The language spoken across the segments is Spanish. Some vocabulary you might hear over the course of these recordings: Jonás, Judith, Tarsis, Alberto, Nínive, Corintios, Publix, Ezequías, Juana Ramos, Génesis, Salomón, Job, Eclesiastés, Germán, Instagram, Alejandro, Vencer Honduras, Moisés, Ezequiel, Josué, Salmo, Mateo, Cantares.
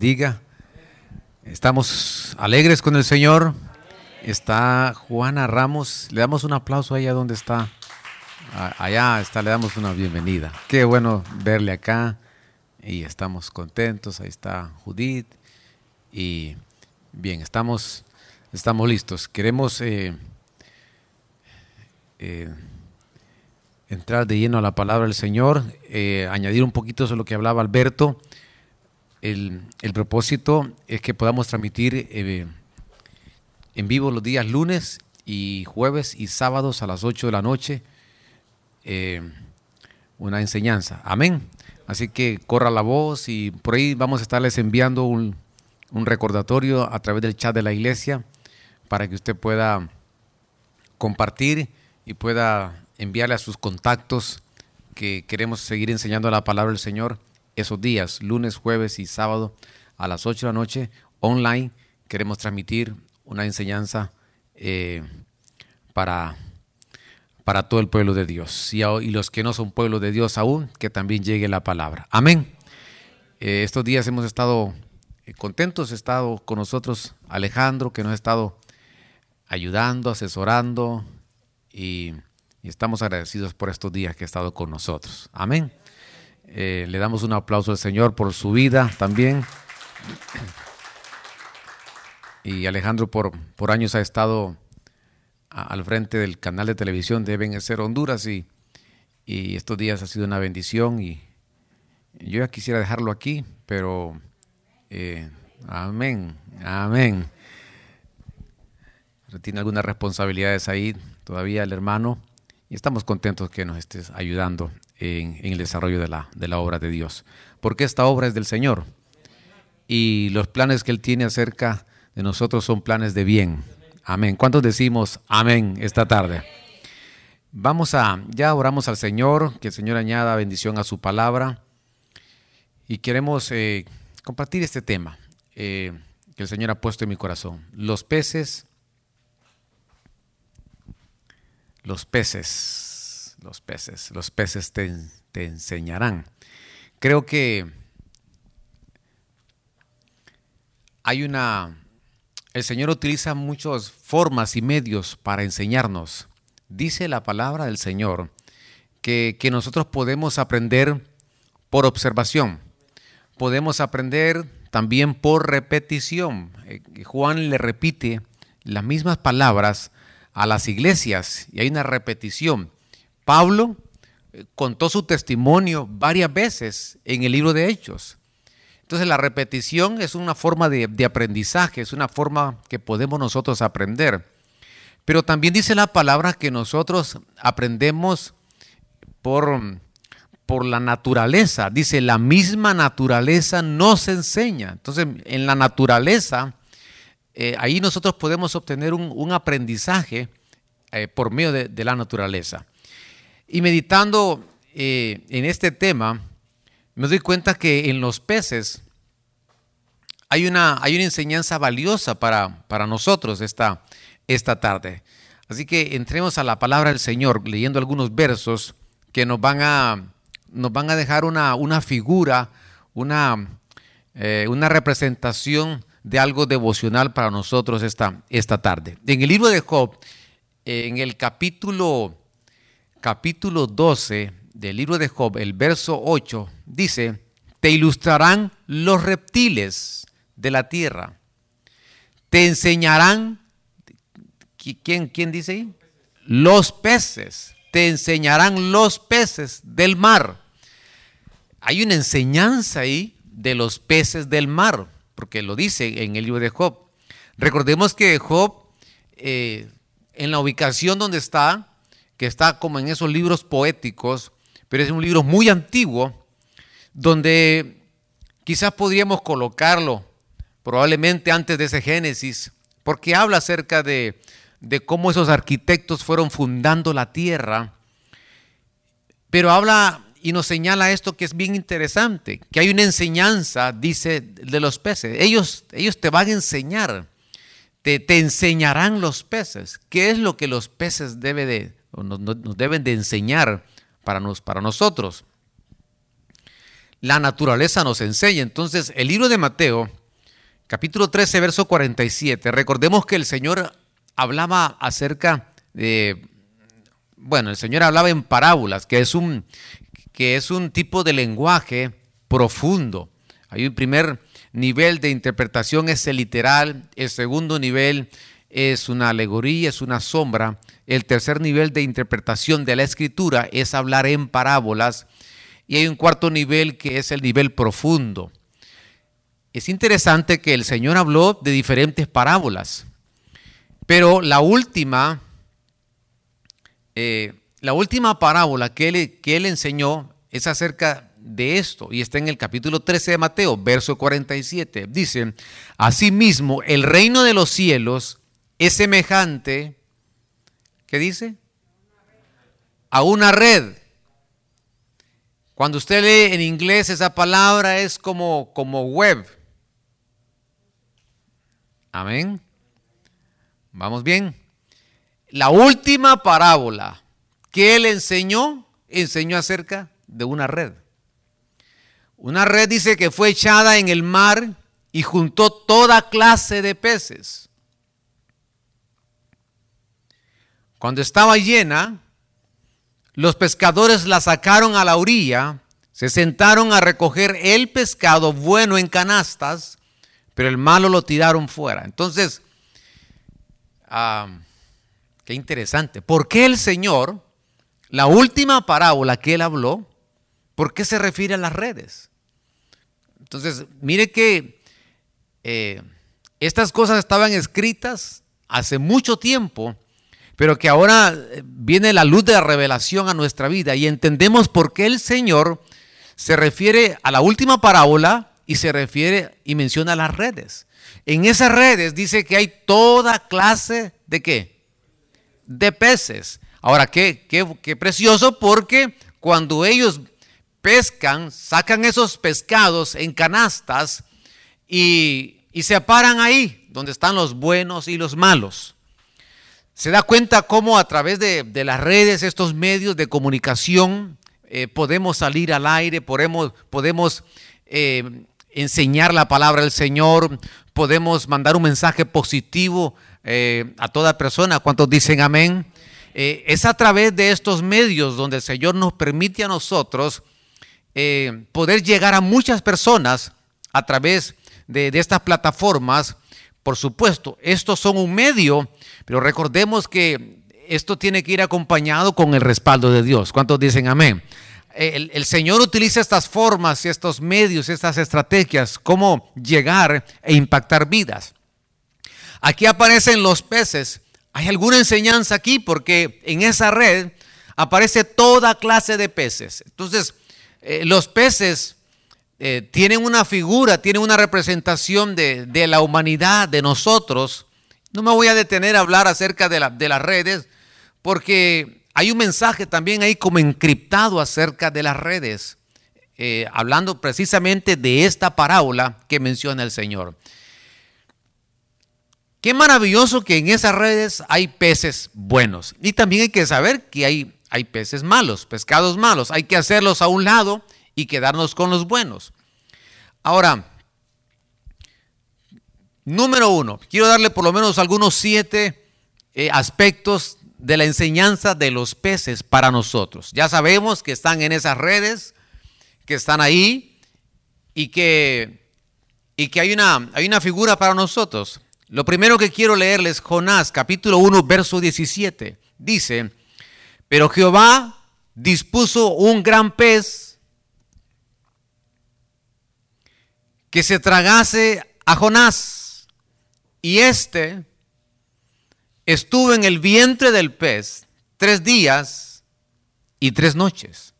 Diga, estamos alegres con el Señor. Está Juana Ramos, le damos un aplauso allá donde está. Allá está, le damos una bienvenida. Qué bueno verle acá y estamos contentos. Ahí está Judith y bien, estamos listos. Queremos entrar de lleno a la palabra del Señor, añadir un poquito sobre lo que hablaba Alberto. El propósito es que podamos transmitir en vivo los días lunes y jueves y sábados a las 8 de la noche una enseñanza. Amén. Así que corra la voz y por ahí vamos a estarles enviando un recordatorio a través del chat de la iglesia para que usted pueda compartir y pueda enviarle a sus contactos que queremos seguir enseñando la palabra del Señor. Esos días, lunes, jueves y sábado a las 8 de la noche, online, queremos transmitir una enseñanza para todo el pueblo de Dios. Y los que no son pueblo de Dios aún, que también llegue la palabra. Amén. Estos días hemos estado contentos, ha estado con nosotros Alejandro, que nos ha estado ayudando, asesorando, y estamos agradecidos por estos días que ha estado con nosotros. Amén. Le damos un aplauso al Señor por su vida también. Y Alejandro por años ha estado al frente del canal de televisión de Vencer Honduras y estos días ha sido una bendición. Y yo ya quisiera dejarlo aquí, pero amén, amén. Pero tiene algunas responsabilidades ahí todavía el hermano y estamos contentos que nos estés ayudando en el desarrollo de la obra de Dios, porque esta obra es del Señor y los planes que Él tiene acerca de nosotros son planes de bien. Amén. ¿Cuántos decimos amén esta tarde? Ya oramos al Señor, que el Señor añada bendición a su palabra y queremos compartir este tema que el Señor ha puesto en mi corazón. Los peces te enseñarán. Creo que hay el Señor utiliza muchas formas y medios para enseñarnos. Dice la palabra del Señor que nosotros podemos aprender por observación. Podemos aprender también por repetición. Juan le repite las mismas palabras a las iglesias y hay una repetición. Pablo contó su testimonio varias veces en el libro de Hechos. Entonces la repetición es una forma de aprendizaje, es una forma que podemos nosotros aprender. Pero también dice la palabra que nosotros aprendemos por la naturaleza. Dice, la misma naturaleza nos enseña. Entonces en la naturaleza, ahí nosotros podemos obtener un aprendizaje por medio de la naturaleza. Y meditando en este tema, me doy cuenta que en los peces hay una enseñanza valiosa para nosotros esta tarde. Así que entremos a la palabra del Señor leyendo algunos versos que nos van a dejar una figura, una representación de algo devocional para nosotros esta tarde. En el libro de Job, en el capítulo 12 del libro de Job, el verso 8, dice: te ilustrarán los reptiles de la tierra, te enseñarán, ¿quién dice ahí? Los peces, te enseñarán los peces del mar. Hay una enseñanza ahí de los peces del mar, porque lo dice en el libro de Job. Recordemos que Job, en la ubicación donde está, que está como en esos libros poéticos, pero es un libro muy antiguo, donde quizás podríamos colocarlo probablemente antes de ese Génesis, porque habla acerca de cómo esos arquitectos fueron fundando la tierra, pero habla y nos señala esto que es bien interesante, que hay una enseñanza, dice, de los peces. Ellos te van a enseñar, te enseñarán los peces. ¿Qué es lo que los peces nos deben de enseñar para nosotros? la naturaleza nos enseña. Entonces, el libro de Mateo, capítulo 13, verso 47. Recordemos que el Señor hablaba acerca de, bueno, el Señor hablaba en parábolas, que es un tipo de lenguaje profundo. Hay un primer nivel de interpretación, es el literal. El segundo nivel es una alegoría, es una sombra. El tercer nivel de interpretación de la Escritura es hablar en parábolas. Y hay un cuarto nivel que es el nivel profundo. Es interesante que el Señor habló de diferentes parábolas, pero la última parábola que él enseñó es acerca de esto, y está en el capítulo 13 de Mateo, verso 47. Dice: asimismo, el reino de los cielos es semejante, ¿qué dice? A una red. Cuando usted lee en inglés, esa palabra es como web. Amén. Vamos bien. La última parábola que él enseñó acerca de una red. Una red, dice, que fue echada en el mar y juntó toda clase de peces. Cuando estaba llena, los pescadores la sacaron a la orilla, se sentaron a recoger el pescado bueno en canastas, pero el malo lo tiraron fuera. Entonces, qué interesante. ¿Por qué el Señor, la última parábola que él habló, por qué se refiere a las redes? Entonces, mire que estas cosas estaban escritas hace mucho tiempo, pero que ahora viene la luz de la revelación a nuestra vida y entendemos por qué el Señor se refiere a la última parábola y se refiere y menciona las redes. En esas redes dice que hay toda clase de ¿qué? De peces. Ahora, qué precioso, porque cuando ellos pescan, sacan esos pescados en canastas y se paran ahí donde están los buenos y los malos. Se da cuenta cómo a través de las redes, estos medios de comunicación, podemos salir al aire, podemos enseñar la palabra del Señor, podemos mandar un mensaje positivo a toda persona. ¿Cuántos dicen amén? Es a través de estos medios donde el Señor nos permite a nosotros poder llegar a muchas personas a través de estas plataformas. Por supuesto, estos son un medio, pero recordemos que esto tiene que ir acompañado con el respaldo de Dios. ¿Cuántos dicen amén? El Señor utiliza estas formas, estos medios, estas estrategias, cómo llegar e impactar vidas. Aquí aparecen los peces. ¿Hay alguna enseñanza aquí? Porque en esa red aparece toda clase de peces. Entonces, los peces tienen una figura, tienen una representación de la humanidad, de nosotros. No me voy a detener a hablar acerca de las redes, porque hay un mensaje también ahí como encriptado acerca de las redes, hablando precisamente de esta parábola que menciona el Señor. Qué maravilloso que en esas redes hay peces buenos, y también hay que saber que hay peces malos, pescados malos. Hay que hacerlos a un lado y quedarnos con los buenos. Ahora, número uno, quiero darle por lo menos algunos 7 aspectos de la enseñanza de los peces para nosotros. Ya sabemos que están en esas redes, que están ahí, y que hay una figura para nosotros. Lo primero que quiero leerles, Jonás, capítulo 1, verso 17. Dice: pero Jehová dispuso un gran pez que se tragase a Jonás, y éste estuvo en el vientre del pez 3 días y 3 noches.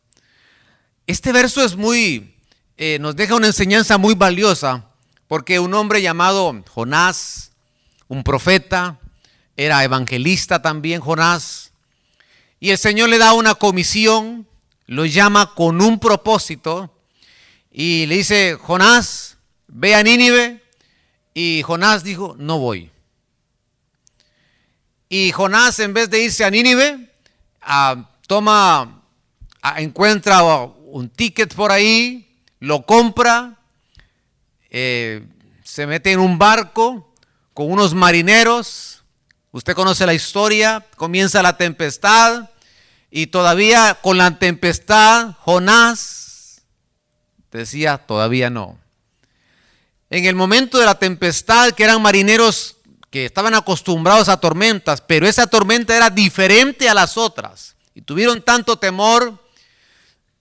Este verso es nos deja una enseñanza muy valiosa, porque un hombre llamado Jonás, un profeta, era evangelista también Jonás, y el Señor le da una comisión, lo llama con un propósito, y le dice: Jonás, ve a Nínive. Y Jonás dijo: no voy. Y Jonás, en vez de irse a Nínive, encuentra un ticket por ahí, lo compra, se mete en un barco con unos marineros, usted conoce la historia, comienza la tempestad y todavía con la tempestad Jonás decía todavía no. En el momento de la tempestad, que eran marineros que estaban acostumbrados a tormentas, pero esa tormenta era diferente a las otras y tuvieron tanto temor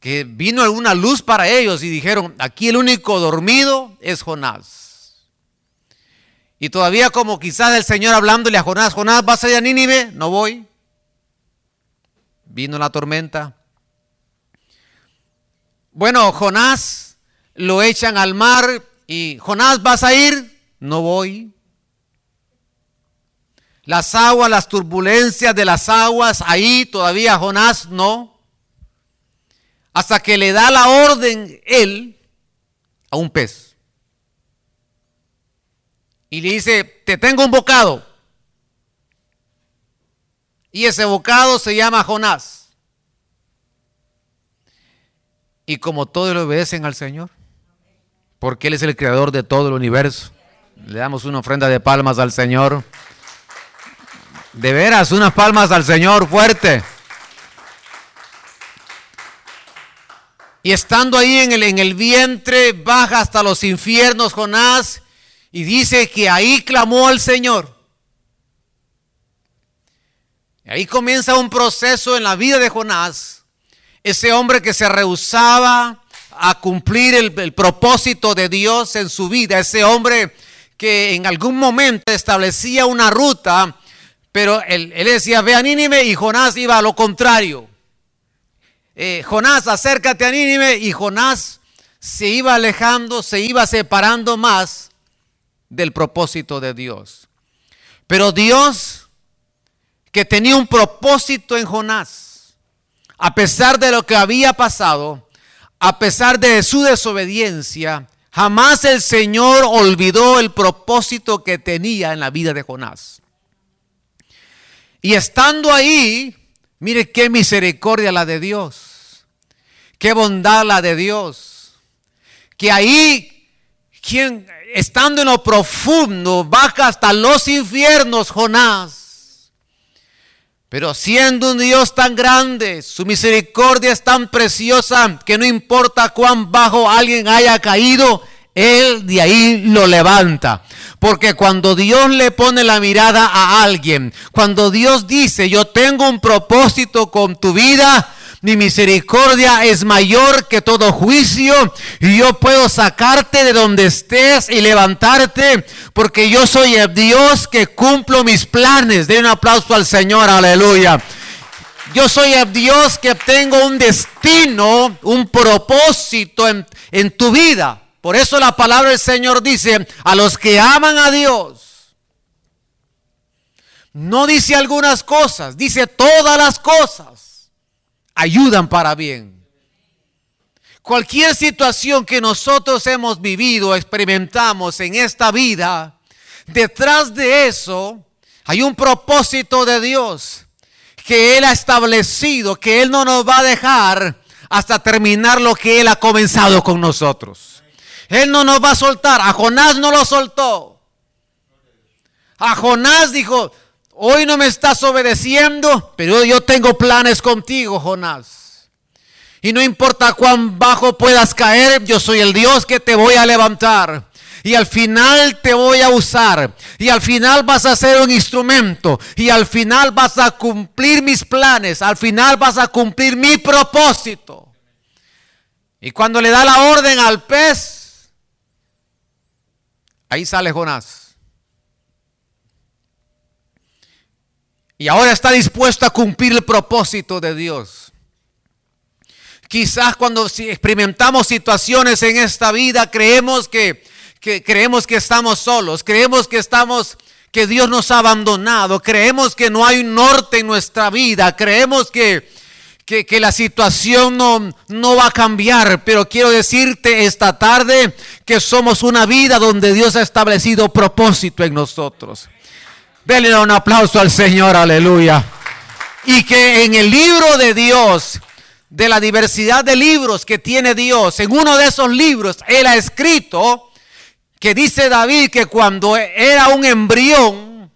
que vino alguna luz para ellos y dijeron, aquí el único dormido es Jonás. Y todavía como quizás el Señor hablándole a Jonás, Jonás, ¿vas allá a Nínive? No voy. Vino la tormenta. Bueno, Jonás lo echan al mar y Jonás, ¿vas a ir? No voy. Las aguas, las turbulencias de las aguas, ahí todavía Jonás no. Hasta que le da la orden él a un pez. Y le dice, te tengo un bocado. Y ese bocado se llama Jonás. Y como todos le obedecen al Señor, porque Él es el creador de todo el universo, le damos una ofrenda de palmas al Señor. De veras, unas palmas al Señor fuerte. Y estando ahí en el vientre, baja hasta los infiernos Jonás, y dice que ahí clamó al Señor. Y ahí comienza un proceso en la vida de Jonás, ese hombre que se rehusaba a cumplir el propósito de Dios en su vida, ese hombre que en algún momento establecía una ruta, pero él decía, ve a Nínive, y Jonás iba a lo contrario. Jonás, acércate a Nínive, y Jonás se iba alejando, se iba separando más del propósito de Dios. Pero Dios, que tenía un propósito en Jonás, a pesar de lo que había pasado, a pesar de su desobediencia, jamás el Señor olvidó el propósito que tenía en la vida de Jonás. Y estando ahí, mire qué misericordia la de Dios, qué bondad la de Dios, que ahí, quien estando en lo profundo, baja hasta los infiernos Jonás, pero siendo un Dios tan grande, su misericordia es tan preciosa, que no importa cuán bajo alguien haya caído, Él de ahí lo levanta, porque cuando Dios le pone la mirada a alguien, cuando Dios dice, yo tengo un propósito con tu vida, mi misericordia es mayor que todo juicio, y yo puedo sacarte de donde estés y levantarte, porque yo soy el Dios que cumplo mis planes. Den un aplauso al Señor, aleluya. Yo soy el Dios que tengo un destino, un propósito en tu vida. Por eso la palabra del Señor dice, a los que aman a Dios, no dice algunas cosas, dice todas las cosas, ayudan para bien. Cualquier situación que nosotros hemos vivido, experimentamos en esta vida, detrás de eso hay un propósito de Dios que Él ha establecido, que Él no nos va a dejar hasta terminar lo que Él ha comenzado con nosotros. Él no nos va a soltar. A Jonás no lo soltó. A Jonás dijo, hoy no me estás obedeciendo, pero yo tengo planes contigo, Jonás. Y no importa cuán bajo puedas caer, yo soy el Dios que te voy a levantar. Y al final te voy a usar. Y al final vas a ser un instrumento. Y al final vas a cumplir mis planes. Al final vas a cumplir mi propósito. Y cuando le da la orden al pez, ahí sale Jonás. Y ahora está dispuesto a cumplir el propósito de Dios. Quizás cuando experimentamos situaciones en esta vida, creemos que estamos solos, que Dios nos ha abandonado, creemos que no hay un norte en nuestra vida, creemos que la situación no va a cambiar, pero quiero decirte esta tarde que somos una vida donde Dios ha establecido propósito en nosotros. Denle un aplauso al Señor, aleluya. Y que en el libro de Dios de la diversidad de libros que tiene Dios, en uno de esos libros él ha escrito que dice David que cuando era un embrión,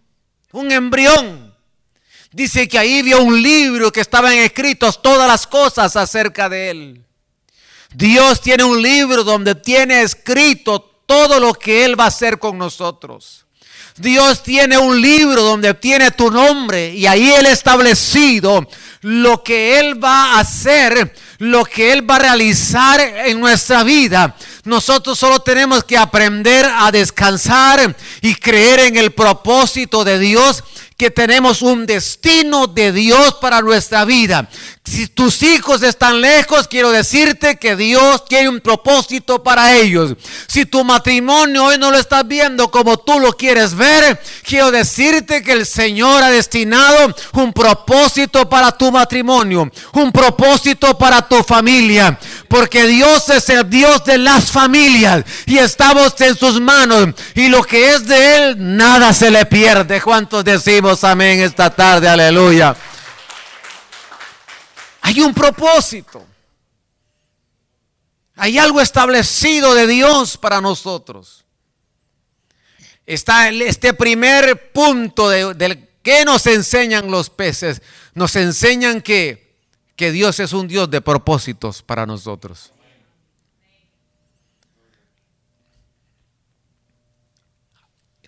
dice que ahí vio un libro que estaban escritos todas las cosas acerca de él. Dios tiene un libro donde tiene escrito todo lo que él va a hacer con nosotros. Dios tiene un libro donde tiene tu nombre y ahí él ha establecido lo que él va a hacer, lo que él va a realizar en nuestra vida. Nosotros solo tenemos que aprender a descansar y creer en el propósito de Dios, que tenemos un destino de Dios para nuestra vida. Si tus hijos están lejos, quiero decirte que Dios tiene un propósito para ellos. Si tu matrimonio hoy no lo estás viendo como tú lo quieres ver, quiero decirte que el Señor ha destinado un propósito para tu matrimonio, un propósito para tu familia, porque Dios es el Dios de las familias y estamos en sus manos, y lo que es de él, nada se le pierde. ¿Cuántos decimos amén esta tarde? Aleluya. Hay un propósito, hay algo establecido de Dios para nosotros. Está este primer punto del que nos enseñan los peces. Nos enseñan que Dios es un Dios de propósitos para nosotros.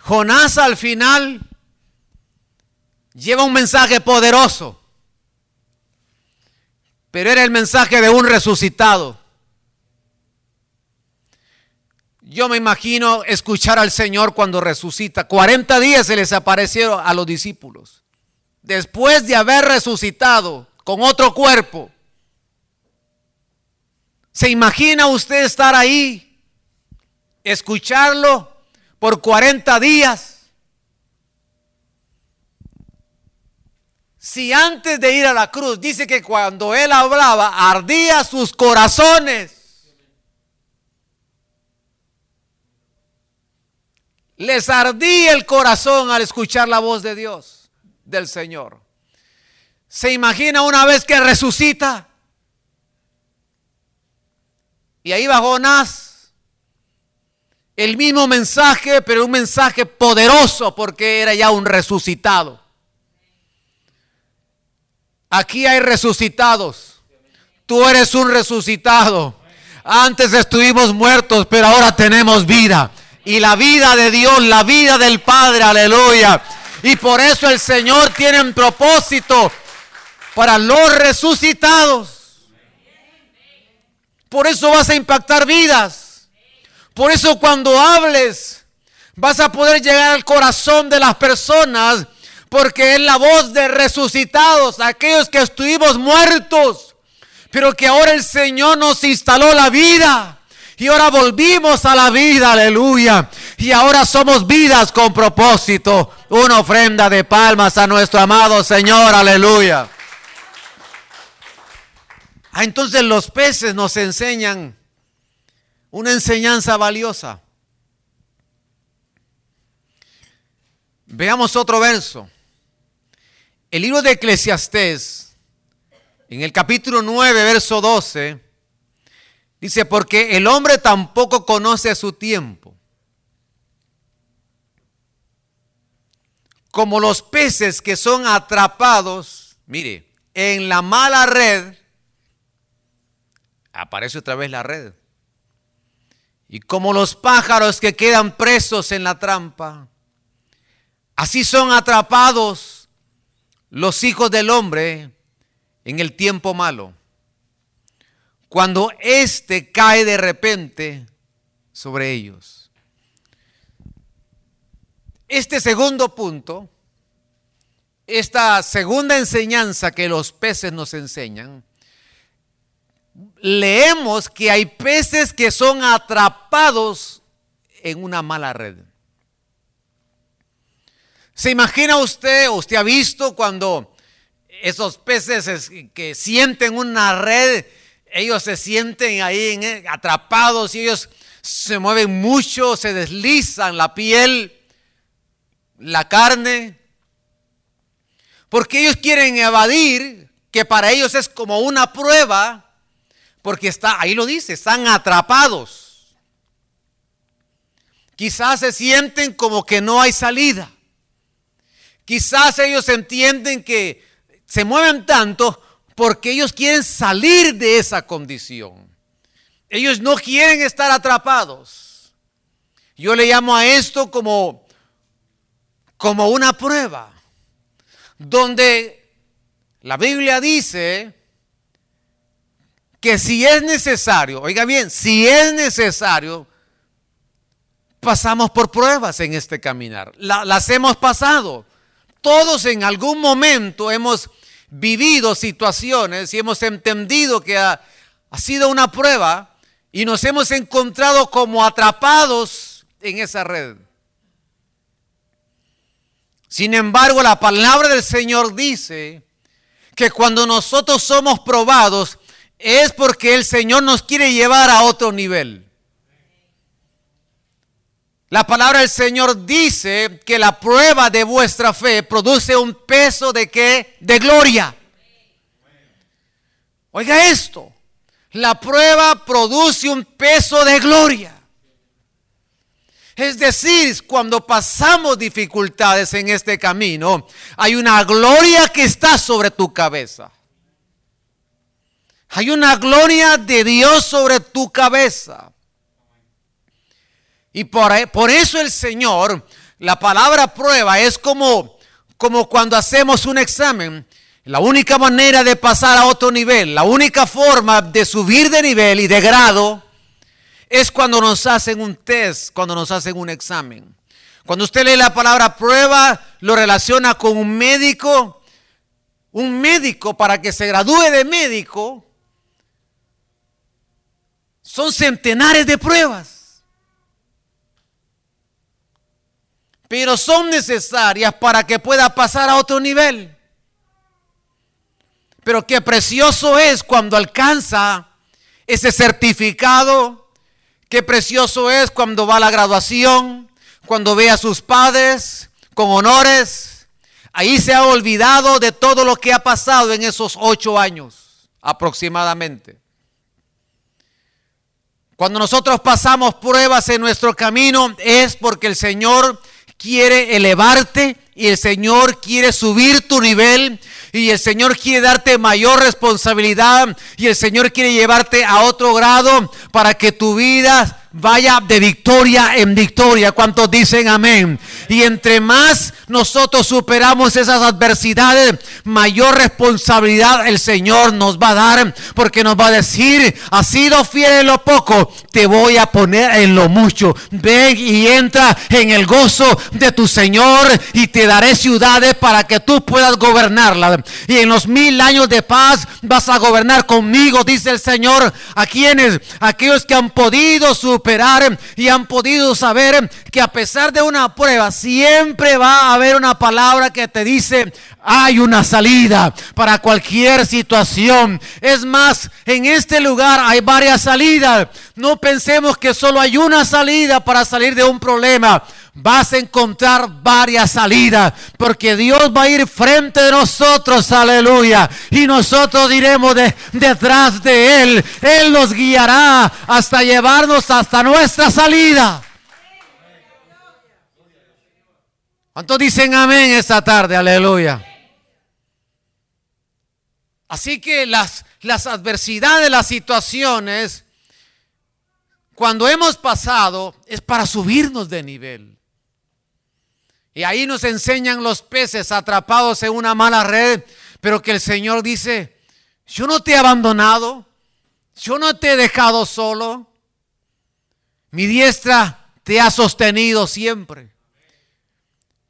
Jonás al final lleva un mensaje poderoso, pero era el mensaje de un resucitado. Yo me imagino escuchar al Señor cuando resucita. 40 días se les aparecieron a los discípulos después de haber resucitado con otro cuerpo. ¿Se imagina usted estar ahí, escucharlo por 40 días? Si antes de ir a la cruz dice que cuando él hablaba ardía sus corazones, les ardía el corazón al escuchar la voz de Dios, del Señor. Se imagina una vez que resucita, y ahí va Jonás, el mismo mensaje, pero un mensaje poderoso, porque era ya un resucitado. Aquí hay resucitados. Tú eres un resucitado. Antes estuvimos muertos, pero ahora tenemos vida. Y la vida de Dios, la vida del Padre, aleluya. Y por eso el Señor tiene un propósito para los resucitados. Por eso vas a impactar vidas. Por eso cuando hables, vas a poder llegar al corazón de las personas, porque es la voz de resucitados, aquellos que estuvimos muertos, pero que ahora el Señor nos instaló la vida, y ahora volvimos a la vida, aleluya, y ahora somos vidas con propósito. Una ofrenda de palmas a nuestro amado Señor, aleluya. Entonces los peces nos enseñan una enseñanza valiosa. Veamos otro verso. El libro de Eclesiastés, en el capítulo 9, verso 12, dice: porque el hombre tampoco conoce su tiempo, como los peces que son atrapados, mire, en la mala red. Aparece otra vez la red. Y como los pájaros que quedan presos en la trampa, así son atrapados los hijos del hombre en el tiempo malo, cuando éste cae de repente sobre ellos. Este segundo punto, esta segunda enseñanza que los peces nos enseñan, leemos que hay peces que son atrapados en una mala red. ¿Se imagina usted, o usted ha visto cuando esos peces que sienten una red, ellos se sienten ahí atrapados y ellos se mueven mucho, se deslizan la piel, la carne, porque ellos quieren evadir que para ellos es como una prueba, porque está, ahí lo dice, están atrapados. Quizás se sienten como que no hay salida. Quizás ellos entienden que se mueven tanto porque ellos quieren salir de esa condición. Ellos no quieren estar atrapados. Yo le llamo a esto como una prueba, donde la Biblia dice que si es necesario, oiga bien, si es necesario, pasamos por pruebas en este caminar. Las hemos pasado. Todos en algún momento hemos vivido situaciones y hemos entendido que ha sido una prueba y nos hemos encontrado como atrapados en esa red. Sin embargo, la palabra del Señor dice que cuando nosotros somos probados es porque el Señor nos quiere llevar a otro nivel. La palabra del Señor dice que la prueba de vuestra fe produce un peso de ¿qué? De gloria. Oiga esto, la prueba produce un peso de gloria. Es decir, cuando pasamos dificultades en este camino, hay una gloria que está sobre tu cabeza. Hay una gloria de Dios sobre tu cabeza. Y por eso el Señor, la palabra prueba es como cuando hacemos un examen. La única manera de pasar a otro nivel, la única forma de subir de nivel y de grado, es cuando nos hacen un test, cuando nos hacen un examen. Cuando usted lee la palabra prueba, lo relaciona con un médico. Un médico, para que se gradúe de médico, son centenares de pruebas. Pero son necesarias para que pueda pasar a otro nivel. Pero qué precioso es cuando alcanza ese certificado. Qué precioso es cuando va a la graduación, cuando ve a sus padres con honores. Ahí se ha olvidado de todo lo que ha pasado en esos 8 años aproximadamente. Cuando nosotros pasamos pruebas en nuestro camino es porque el Señor quiere elevarte y el Señor quiere subir tu nivel y el Señor quiere darte mayor responsabilidad y el Señor quiere llevarte a otro grado para que tu vida vaya de victoria en victoria. ¿Cuántos dicen amén? Y entre más nosotros superamos esas adversidades, mayor responsabilidad el Señor nos va a dar, porque nos va a decir: has sido fiel en lo poco, te voy a poner en lo mucho. Ven y entra en el gozo de tu Señor y te daré ciudades para que tú puedas gobernarlas. Y en los 1000 años de paz vas a gobernar conmigo, dice el Señor. ¿A quiénes? Aquellos que han podido superar y han podido saber que a pesar de una prueba siempre va a haber una palabra que te dice: hay una salida para cualquier situación. Es más, en este lugar hay varias salidas. No pensemos que solo hay una salida para salir de un problema. Vas a encontrar varias salidas, porque Dios va a ir frente de nosotros, aleluya, y nosotros iremos detrás de Él. Él nos guiará hasta llevarnos hasta nuestra salida. ¿Cuántos dicen amén esta tarde? Aleluya. Así que las adversidades, las situaciones, cuando hemos pasado, es para subirnos de nivel. Y ahí nos enseñan los peces atrapados en una mala red, pero que el Señor dice: yo no te he abandonado, yo no te he dejado solo, mi diestra te ha sostenido siempre.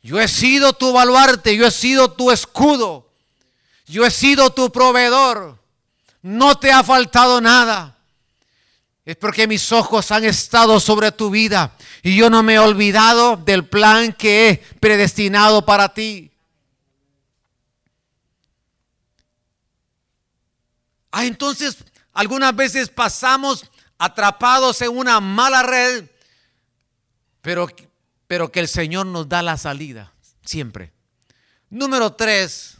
Yo he sido tu baluarte, yo he sido tu escudo, yo he sido tu proveedor, no te ha faltado nada. Es porque mis ojos han estado sobre tu vida y yo no me he olvidado del plan que he predestinado para ti. Entonces, algunas veces pasamos atrapados en una mala red, pero que el Señor nos da la salida, siempre. Número 3,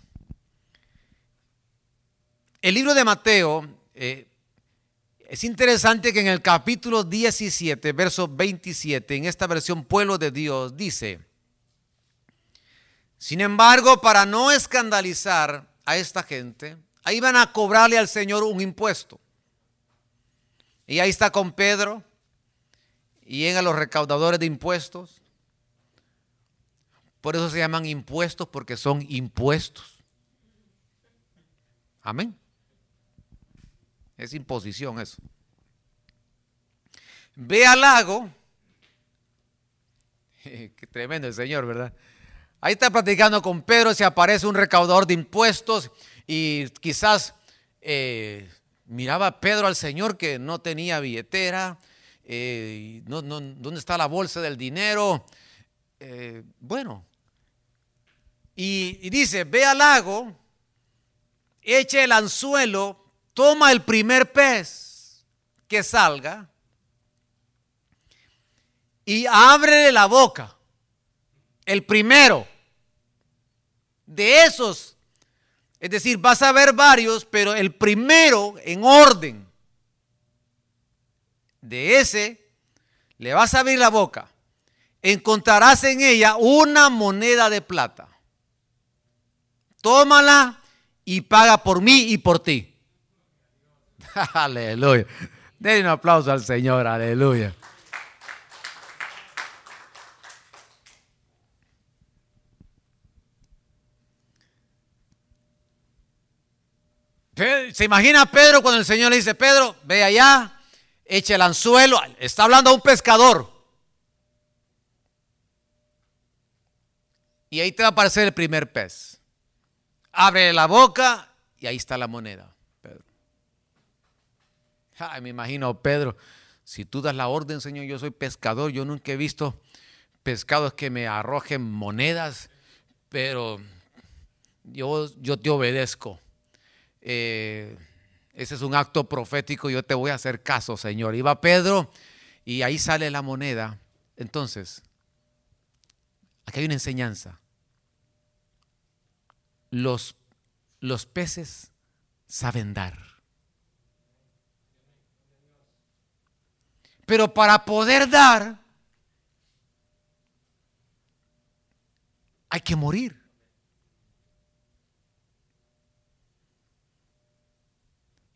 El libro de Mateo, es interesante que en el capítulo 17, verso 27, en esta versión Pueblo de Dios, dice: sin embargo, para no escandalizar a esta gente, ahí van a cobrarle al Señor un impuesto. Y ahí está con Pedro, y llegan los recaudadores de impuestos. Por eso se llaman impuestos, porque son impuestos. Amén. Es imposición eso. Ve al lago. Qué tremendo el Señor, ¿verdad? Ahí está platicando con Pedro, se aparece un recaudador de impuestos y quizás miraba Pedro al Señor que no tenía billetera, ¿dónde está la bolsa del dinero? Bueno, y dice, ve al lago, eche el anzuelo, toma el primer pez que salga y abre la boca. El primero de esos, es decir, vas a ver varios, pero el primero en orden de ese, le vas a abrir la boca. Encontrarás en ella una moneda de plata. Tómala y paga por mí y por ti. Aleluya. Denle un aplauso al Señor, aleluya. Se imagina a Pedro cuando el Señor le dice: Pedro, ve allá, echa el anzuelo. Está hablando a un pescador. Y ahí te va a aparecer el primer pez. Abre la boca y ahí está la moneda. Ay, me imagino, Pedro, si tú das la orden, Señor, yo soy pescador, yo nunca he visto pescados que me arrojen monedas, pero yo te obedezco. Ese es un acto profético, yo te voy a hacer caso, Señor. Y va Pedro y ahí sale la moneda. Entonces, aquí hay una enseñanza. Los peces saben dar. Pero para poder dar, hay que morir.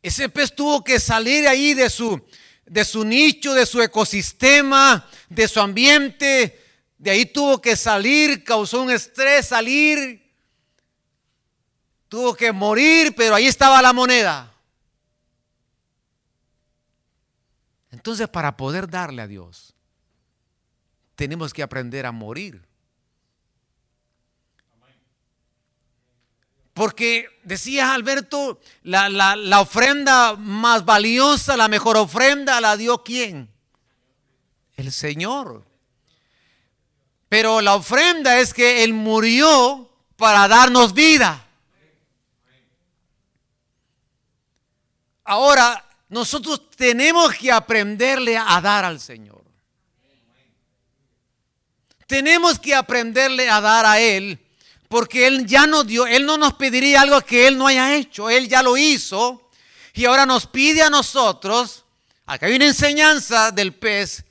Ese pez tuvo que salir ahí de su nicho, de su ecosistema, de su ambiente. De ahí tuvo que salir, causó un estrés, salir. Tuvo que morir, pero ahí estaba la moneda. Entonces, para poder darle a Dios, tenemos que aprender a morir. Porque, decía Alberto, la ofrenda más valiosa, la mejor ofrenda, la dio ¿quién? El Señor. Pero la ofrenda es que Él murió para darnos vida. Ahora, nosotros tenemos que aprenderle a dar al Señor. Tenemos que aprenderle a dar a Él, porque Él ya nos dio, Él no nos pediría algo que Él no haya hecho, Él ya lo hizo, y ahora nos pide a nosotros. Acá hay una enseñanza del pez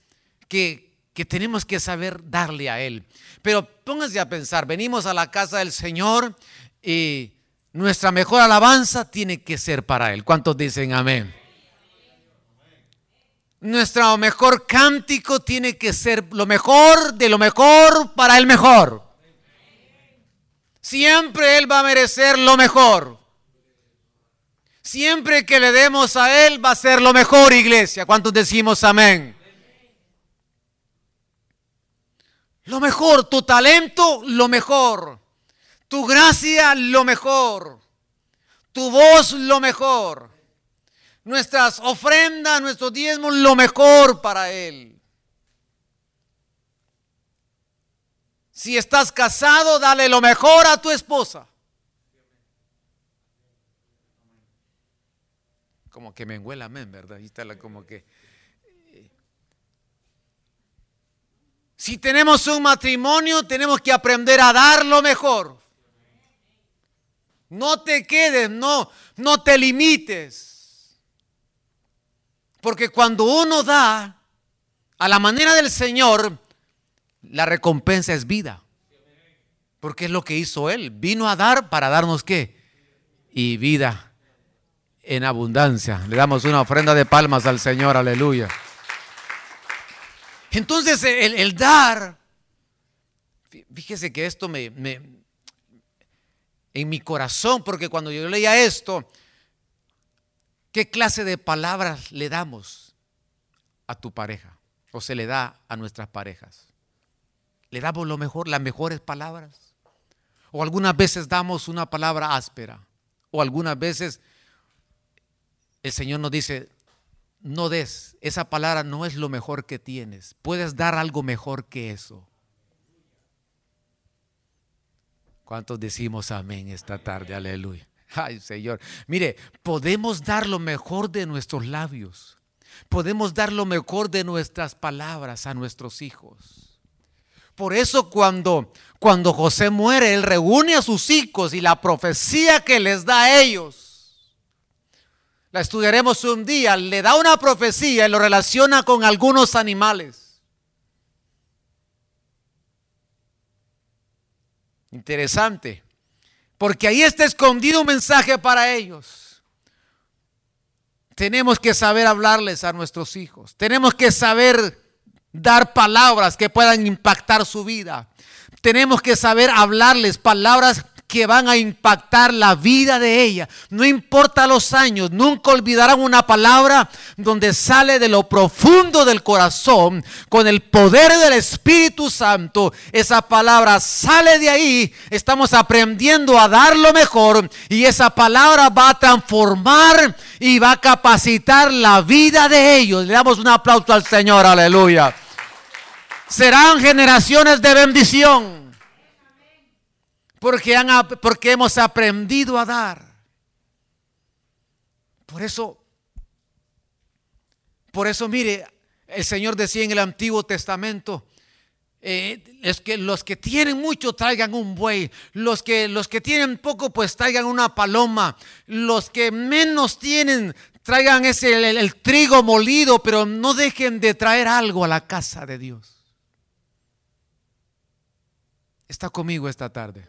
que tenemos que saber darle a Él. Pero pónganse a pensar, venimos a la casa del Señor y nuestra mejor alabanza tiene que ser para Él. ¿Cuántos dicen amén? Nuestro mejor cántico tiene que ser lo mejor de lo mejor para el mejor. Siempre Él va a merecer lo mejor. Siempre que le demos a Él va a ser lo mejor, iglesia. ¿Cuántos decimos amén? Lo mejor, tu talento, lo mejor. Tu gracia, lo mejor. Tu voz, lo mejor. Nuestras ofrendas, nuestros diezmos, lo mejor para Él. Si estás casado, dale lo mejor a tu esposa. Como que me huele amén, ¿verdad? Ahí está como que. Si tenemos un matrimonio, tenemos que aprender a dar lo mejor. No te quedes, no te limites. Porque cuando uno da a la manera del Señor, la recompensa es vida. Porque es lo que hizo Él. Vino a dar para darnos ¿qué? Y vida en abundancia. Le damos una ofrenda de palmas al Señor, aleluya. Entonces el dar, fíjese que esto en mi corazón, porque cuando yo leía esto, ¿qué clase de palabras le damos a tu pareja? O se le da a nuestras parejas. Le damos lo mejor, las mejores palabras. O algunas veces damos una palabra áspera. O algunas veces el Señor nos dice, no des, esa palabra no es lo mejor que tienes. Puedes dar algo mejor que eso. ¿Cuántos decimos amén esta tarde? Aleluya. Ay, Señor. Mire, podemos dar lo mejor de nuestros labios. Podemos dar lo mejor de nuestras palabras a nuestros hijos. Por eso cuando José muere, él reúne a sus hijos y la profecía que les da a ellos, la estudiaremos un día, le da una profecía y lo relaciona con algunos animales. Interesante, porque ahí está escondido un mensaje para ellos. Tenemos que saber hablarles a nuestros hijos, tenemos que saber dar palabras que puedan impactar su vida. Tenemos que saber hablarles palabras que van a impactar la vida de ella. No importa los años, nunca olvidarán una palabra donde sale de lo profundo del corazón, con el poder del Espíritu Santo. Esa palabra sale de ahí, estamos aprendiendo a dar lo mejor y esa palabra va a transformar y va a capacitar la vida de ellos. Le damos un aplauso al Señor, aleluya. Serán generaciones de bendición porque hemos aprendido a dar. Por eso mire, el Señor decía en el Antiguo Testamento, es que los que tienen mucho traigan un buey, los que tienen poco pues traigan una paloma, los que menos tienen traigan el trigo molido, pero no dejen de traer algo a la casa de Dios. Está conmigo esta tarde.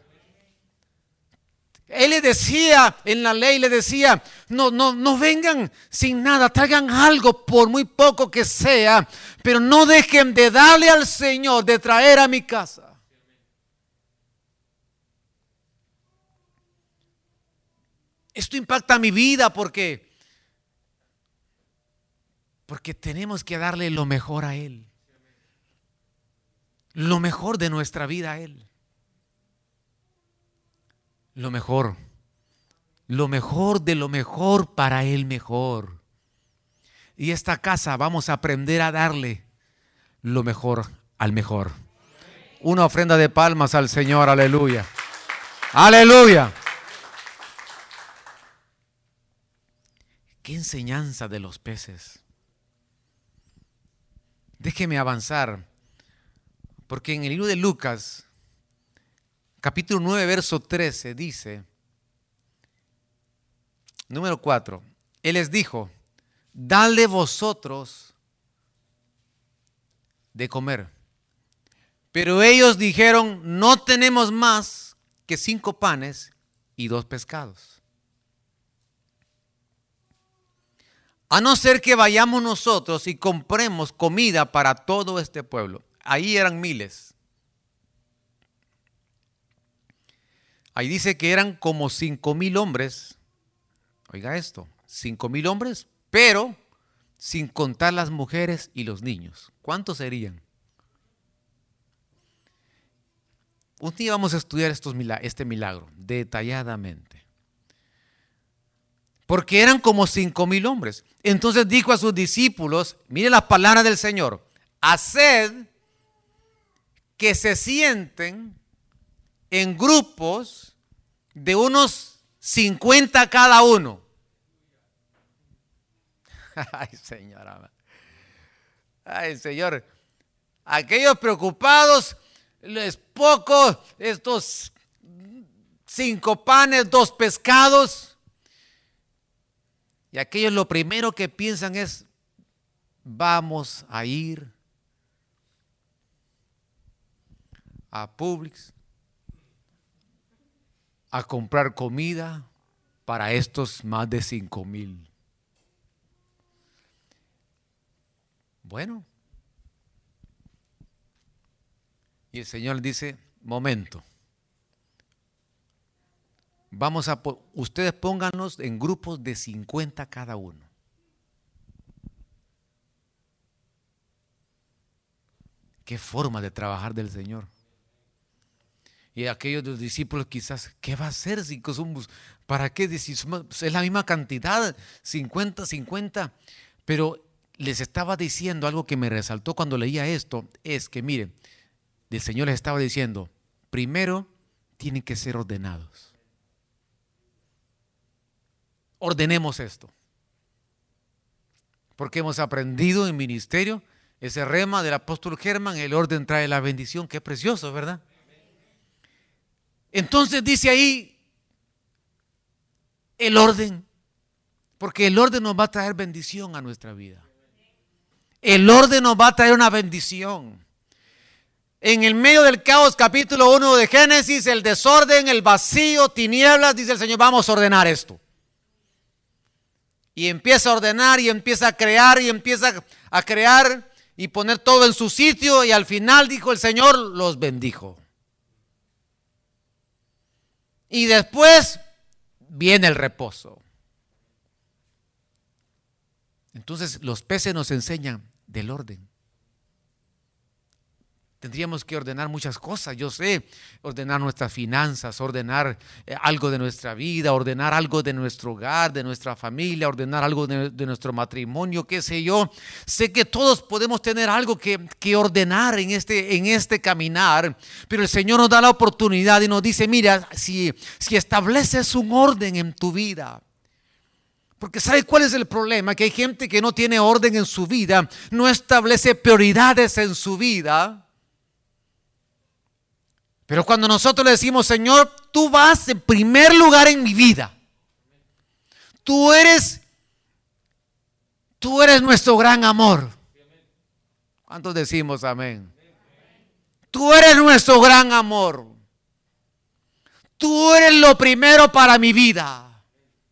Él le decía, en la ley le decía, no vengan sin nada, traigan algo por muy poco que sea, pero no dejen de darle al Señor, de traer a mi casa. Esto impacta mi vida porque tenemos que darle lo mejor a Él. Lo mejor de nuestra vida a Él. Lo mejor de lo mejor para el mejor. Y esta casa vamos a aprender a darle lo mejor al mejor. Una ofrenda de palmas al Señor, aleluya. Aleluya. Qué enseñanza de los peces. Déjeme avanzar, porque en el libro de Lucas, capítulo 9, verso 13, dice, número 4, Él les dijo, dadle vosotros de comer. Pero ellos dijeron, no tenemos más que 5 panes y 2 pescados. A no ser que vayamos nosotros y compremos comida para todo este pueblo. Ahí eran miles. Ahí dice que eran como 5,000 hombres. Oiga esto, 5,000 hombres, pero sin contar las mujeres y los niños. ¿Cuántos serían? Un día vamos a estudiar este milagro detalladamente. Porque eran como 5,000 hombres. Entonces dijo a sus discípulos, mire las palabras del Señor, haced que se sienten en grupos de unos 50 cada uno. Ay, Señor. Ay, Señor. Aquellos preocupados, los pocos, estos 5 panes, 2 pescados. Y aquellos lo primero que piensan es, vamos a ir a Publix a comprar comida para estos más de 5,000. Bueno, y el Señor dice, momento, vamos a, ustedes pónganlos en grupos de 50 cada uno. Qué forma de trabajar del Señor. Y aquellos de los discípulos quizás, ¿qué va a hacer? ¿Para qué? Es la misma cantidad, 50, 50. Pero les estaba diciendo algo que me resaltó cuando leía esto, es que miren, el Señor les estaba diciendo, primero tienen que ser ordenados. Ordenemos esto. Porque hemos aprendido en ministerio, ese rema del apóstol Germán, el orden trae la bendición, qué precioso, ¿verdad? Entonces dice ahí el orden, porque el orden nos va a traer bendición a nuestra vida. El orden nos va a traer una bendición. En el medio del caos, capítulo 1 de Génesis, el desorden, el vacío, tinieblas, dice el Señor, vamos a ordenar esto. Y empieza a ordenar y empieza a crear y empieza a crear y poner todo en su sitio, y al final dijo el Señor, los bendijo. Y después viene el reposo. Entonces los peces nos enseñan del orden. Tendríamos que ordenar muchas cosas, yo sé, ordenar nuestras finanzas, ordenar algo de nuestra vida, ordenar algo de nuestro hogar, de nuestra familia, ordenar algo de nuestro matrimonio, qué sé yo. Sé que todos podemos tener algo que ordenar en este caminar, pero el Señor nos da la oportunidad y nos dice, mira, si estableces un orden en tu vida. Porque ¿sabe cuál es el problema? Que hay gente que no tiene orden en su vida, no establece prioridades en su vida. Pero cuando nosotros le decimos, Señor, tú vas en primer lugar en mi vida. Tú eres nuestro gran amor. ¿Cuántos decimos amén? Tú eres nuestro gran amor. Tú eres lo primero para mi vida.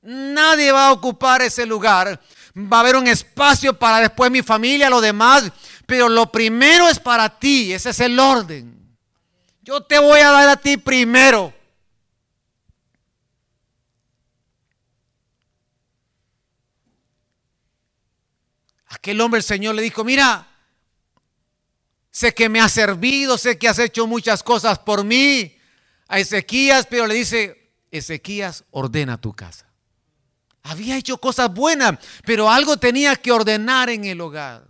Nadie va a ocupar ese lugar. Va a haber un espacio para después mi familia, lo demás. Pero lo primero es para ti. Ese es el orden. Yo te voy a dar a ti primero. Aquel hombre, el Señor le dijo, mira, sé que me has servido, sé que has hecho muchas cosas por mí a Ezequías, pero le dice, Ezequías, ordena tu casa. Había hecho cosas buenas, pero algo tenía que ordenar en el hogar.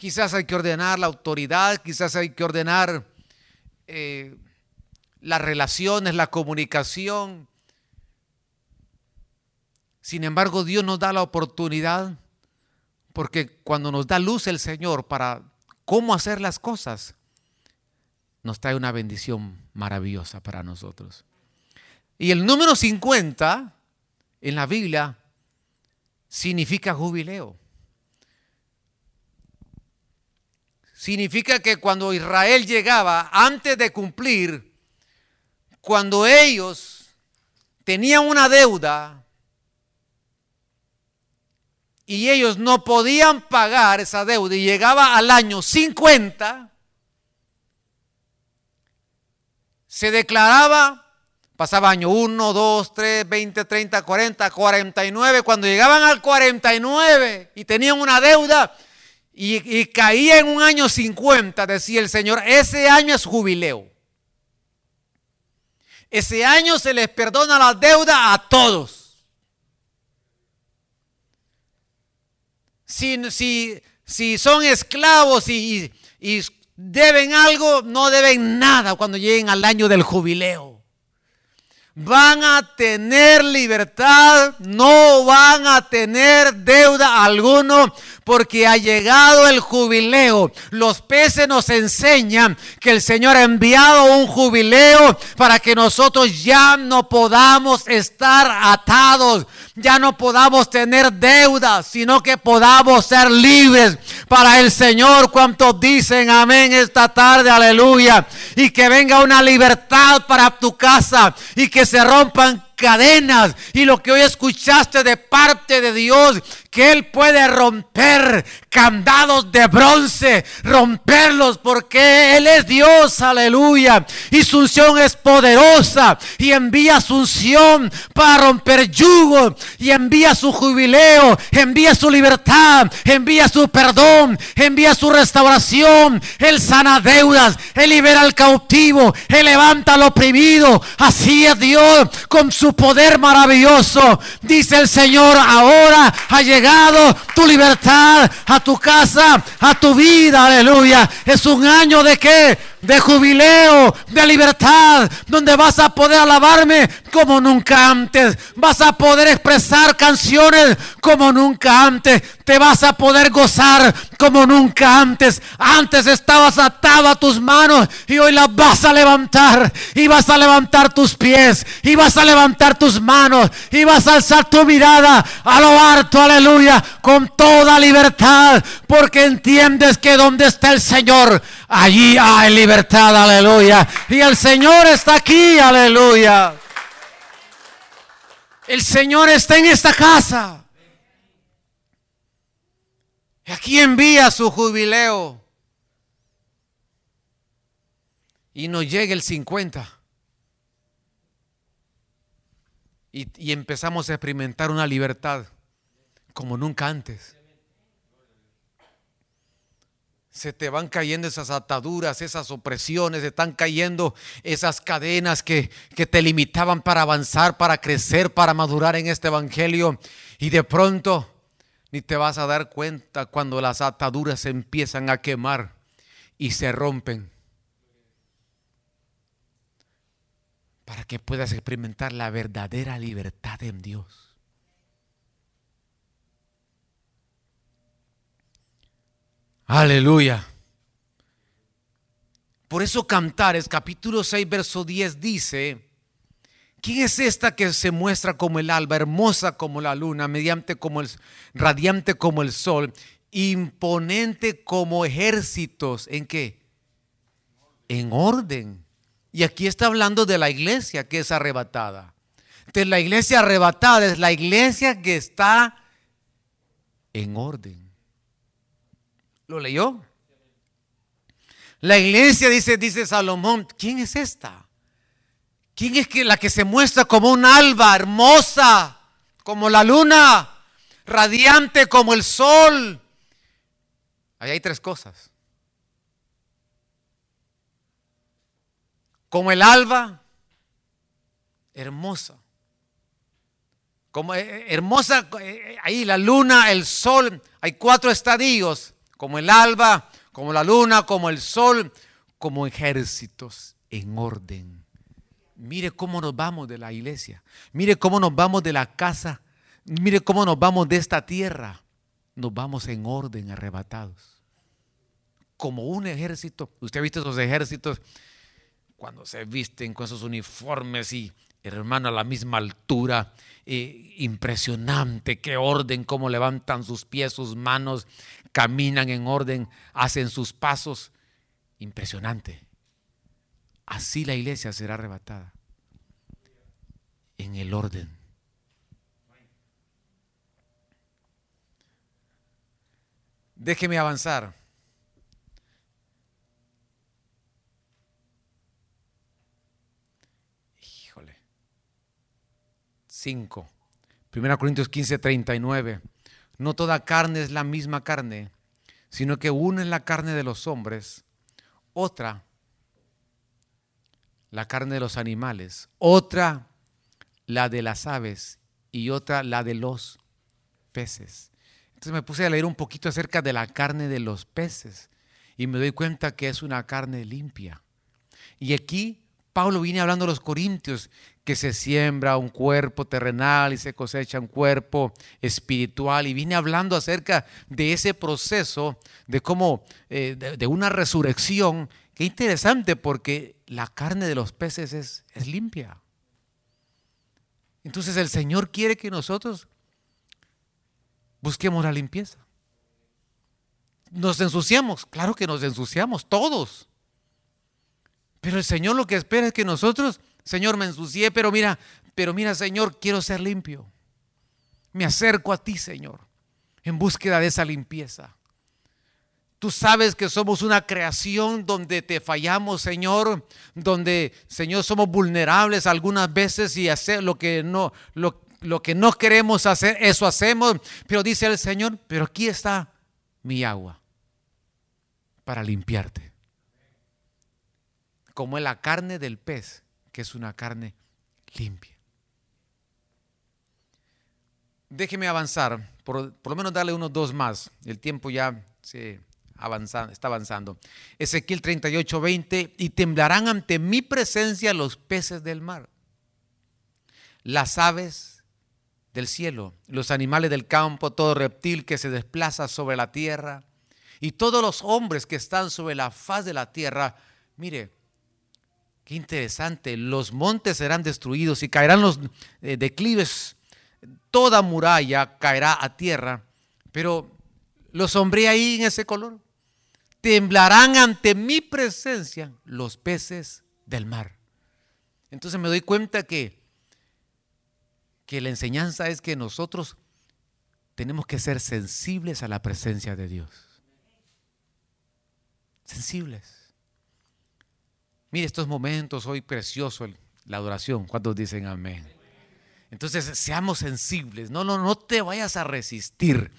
Quizás hay que ordenar la autoridad, quizás hay que ordenar las relaciones, la comunicación. Sin embargo, Dios nos da la oportunidad, porque cuando nos da luz el Señor para cómo hacer las cosas, nos trae una bendición maravillosa para nosotros. Y el número 50 en la Biblia significa jubileo. Significa que cuando Israel llegaba, antes de cumplir, cuando ellos tenían una deuda y ellos no podían pagar esa deuda y llegaba al año 50, se declaraba, pasaba año 1, 2, 3, 20, 30, 40, 49, cuando llegaban al 49 y tenían una deuda, y caía en un año 50, decía el Señor, ese año es jubileo. Ese año se les perdona la deuda a todos. Si son esclavos y deben algo, no deben nada cuando lleguen al año del jubileo. van a tener libertad, no van a tener deuda alguno, porque ha llegado el jubileo. Los peces nos enseñan que el Señor ha enviado un jubileo para que nosotros ya no podamos estar atados, ya no podamos tener deudas, sino que podamos ser libres para el Señor. ¿Cuántos dicen amén esta tarde? Aleluya. Y que venga una libertad para tu casa y que se rompan cadenas, y lo que hoy escuchaste de parte de Dios, que Él puede romper candados de bronce, romperlos, porque Él es Dios, aleluya, y su unción es poderosa, y envía su unción para romper yugos, y envía su jubileo, envía su libertad, envía su perdón, envía su restauración. Él sana deudas, Él libera al cautivo, Él levanta al oprimido. Así es Dios con su poder maravilloso. Dice el Señor: ahora ha llegado tu libertad a tu casa, a tu vida, aleluya. Es un año de qué, de jubileo, de libertad, donde vas a poder alabarme como nunca antes, vas a poder expresar canciones como nunca antes, te vas a poder gozar como nunca antes. Antes estabas atado a tus manos y hoy las vas a levantar, y vas a levantar tus pies, y vas a levantar tus manos, y vas a alzar tu mirada a lo alto, aleluya, con toda libertad, porque entiendes que donde está el Señor, allí hay libertad, aleluya. Y el Señor está aquí, aleluya. El Señor está en esta casa. Y aquí envía su jubileo. Y nos llega el 50. Y empezamos a experimentar una libertad como nunca antes. Se te van cayendo esas ataduras, esas opresiones, se están cayendo esas cadenas que te limitaban para avanzar, para crecer, para madurar en este evangelio. Y de pronto ni te vas a dar cuenta cuando las ataduras se empiezan a quemar y se rompen, para que puedas experimentar la verdadera libertad en Dios. Aleluya. Por eso Cantares capítulo 6 verso 10 dice: ¿quién es esta que se muestra como el alba, hermosa como la luna, radiante como el sol, imponente como ejércitos? ¿En qué? En orden. Y aquí está hablando de la iglesia que es arrebatada. Entonces, la iglesia arrebatada es la iglesia que está en orden. ¿Lo leyó? La iglesia, dice Salomón, ¿quién es esta? ¿Quién es la que se muestra como un alba, hermosa como la luna, radiante como el sol? Ahí hay tres cosas: como el alba, hermosa. Como hermosa, ahí la luna, el sol. Hay cuatro estadios: como el alba, como la luna, como el sol, como ejércitos en orden. Mire cómo nos vamos de la iglesia, mire cómo nos vamos de la casa, mire cómo nos vamos de esta tierra. Nos vamos en orden, arrebatados, como un ejército. Usted ha visto esos ejércitos cuando se visten con esos uniformes y, hermano, a la misma altura, impresionante. Qué orden, cómo levantan sus pies, sus manos, caminan en orden, hacen sus pasos, impresionante. Así la iglesia será arrebatada, en el orden. Déjeme avanzar. Híjole. 5. 1 Corintios 15, 39. No toda carne es la misma carne, sino que una es la carne de los hombres, otra la carne de los animales, otra la de las aves y otra la de los peces. Entonces me puse a leer un poquito acerca de la carne de los peces y me doy cuenta que es una carne limpia. Y aquí Pablo viene hablando a los corintios que se siembra un cuerpo terrenal y se cosecha un cuerpo espiritual, y viene hablando acerca de ese proceso de cómo de una resurrección. Qué interesante, porque la carne de los peces es limpia. Entonces el Señor quiere que nosotros busquemos la limpieza. ¿Nos ensuciamos? Claro que nos ensuciamos todos. Pero el Señor lo que espera es que nosotros, Señor, me ensucié, pero mira, Señor, quiero ser limpio. Me acerco a ti, Señor, en búsqueda de esa limpieza. Tú sabes que somos una creación donde te fallamos, Señor, donde, Señor, somos vulnerables algunas veces y hacer lo que no queremos hacer, eso hacemos. Pero dice el Señor, pero aquí está mi agua para limpiarte. Como es la carne del pez, que es una carne limpia. Déjeme avanzar, por lo menos darle unos dos más. El tiempo ya se... está avanzando. Ezequiel 38:20, y temblarán ante mi presencia los peces del mar, las aves del cielo, los animales del campo, todo reptil que se desplaza sobre la tierra y todos los hombres que están sobre la faz de la tierra. Mire, qué interesante, los montes serán destruidos y caerán los declives, toda muralla caerá a tierra, pero lo sombría ahí en ese color. Temblarán ante mi presencia los peces del mar. Entonces me doy cuenta que la enseñanza es que nosotros tenemos que ser sensibles a la presencia de Dios. Sensibles. Mire, estos momentos hoy precioso, la adoración. ¿Cuántos dicen amén? Entonces seamos sensibles. No te vayas a resistir.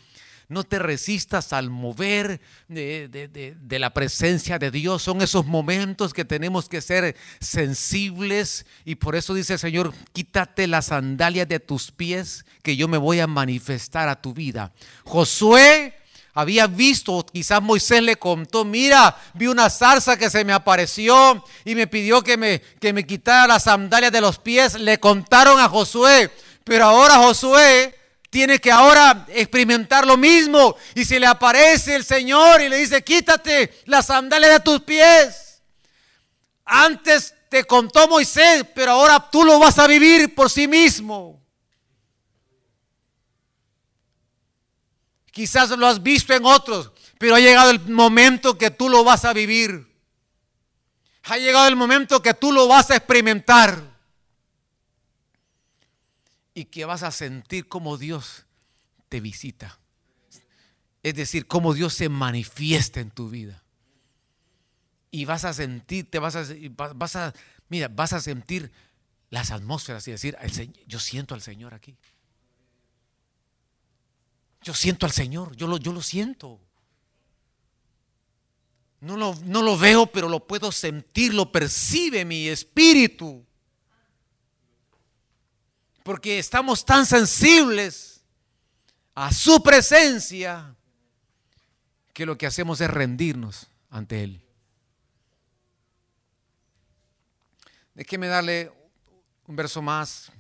No te resistas al mover de la presencia de Dios. Son esos momentos que tenemos que ser sensibles, y por eso dice el Señor, quítate las sandalias de tus pies que yo me voy a manifestar a tu vida. Josué había visto, quizás Moisés le contó, mira, vi una zarza que se me apareció y me pidió que me quitara las sandalias de los pies. Le contaron a Josué, pero ahora Josué tiene que ahora experimentar lo mismo, y se le aparece el Señor y le dice, quítate las sandalias de tus pies. Antes te contó Moisés, pero ahora tú lo vas a vivir por sí mismo. Quizás lo has visto en otros, pero ha llegado el momento que tú lo vas a vivir. Ha llegado el momento que tú lo vas a experimentar. Y que vas a sentir cómo Dios te visita. Es decir, cómo Dios se manifiesta en tu vida. Y vas a sentir, vas a sentir las atmósferas y decir, yo siento al Señor aquí. Yo siento al Señor, yo lo siento. No lo veo, pero lo puedo sentir, lo percibe mi espíritu. Porque estamos tan sensibles a su presencia que lo que hacemos es rendirnos ante Él. Déjeme darle un verso más.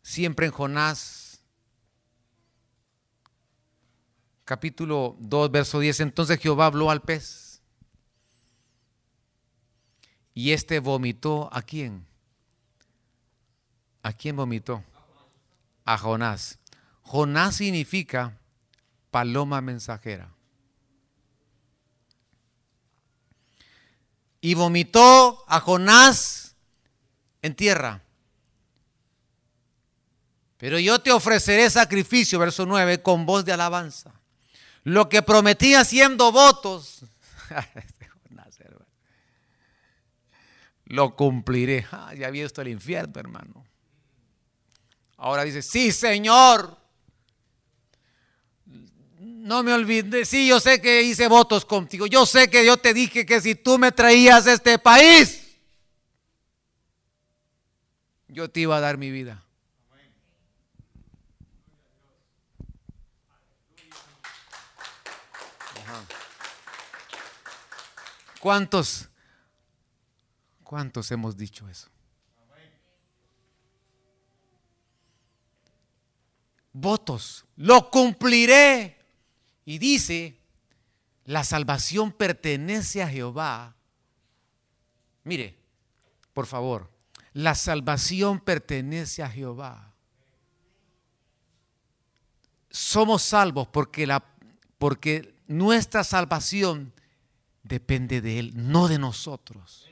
Siempre en Jonás, capítulo 2, verso 10. Entonces Jehová habló al pez, y este vomitó ¿a quién? ¿A quién vomitó? A Jonás. Jonás significa paloma mensajera. Y vomitó a Jonás en tierra. Pero yo te ofreceré sacrificio, verso 9, con voz de alabanza. Lo que prometí haciendo votos, lo cumpliré. Ya había visto el infierno, hermano. Ahora dice, sí, Señor, no me olvides, sí, yo sé que hice votos contigo, yo sé que yo te dije que si tú me traías a este país, yo te iba a dar mi vida. Ajá. ¿Cuántos ¿Cuántos hemos dicho eso? Votos, lo cumpliré. Y dice, la salvación pertenece a Jehová. Mire, por favor, la salvación pertenece a Jehová. Somos salvos porque nuestra salvación depende de Él, no de nosotros.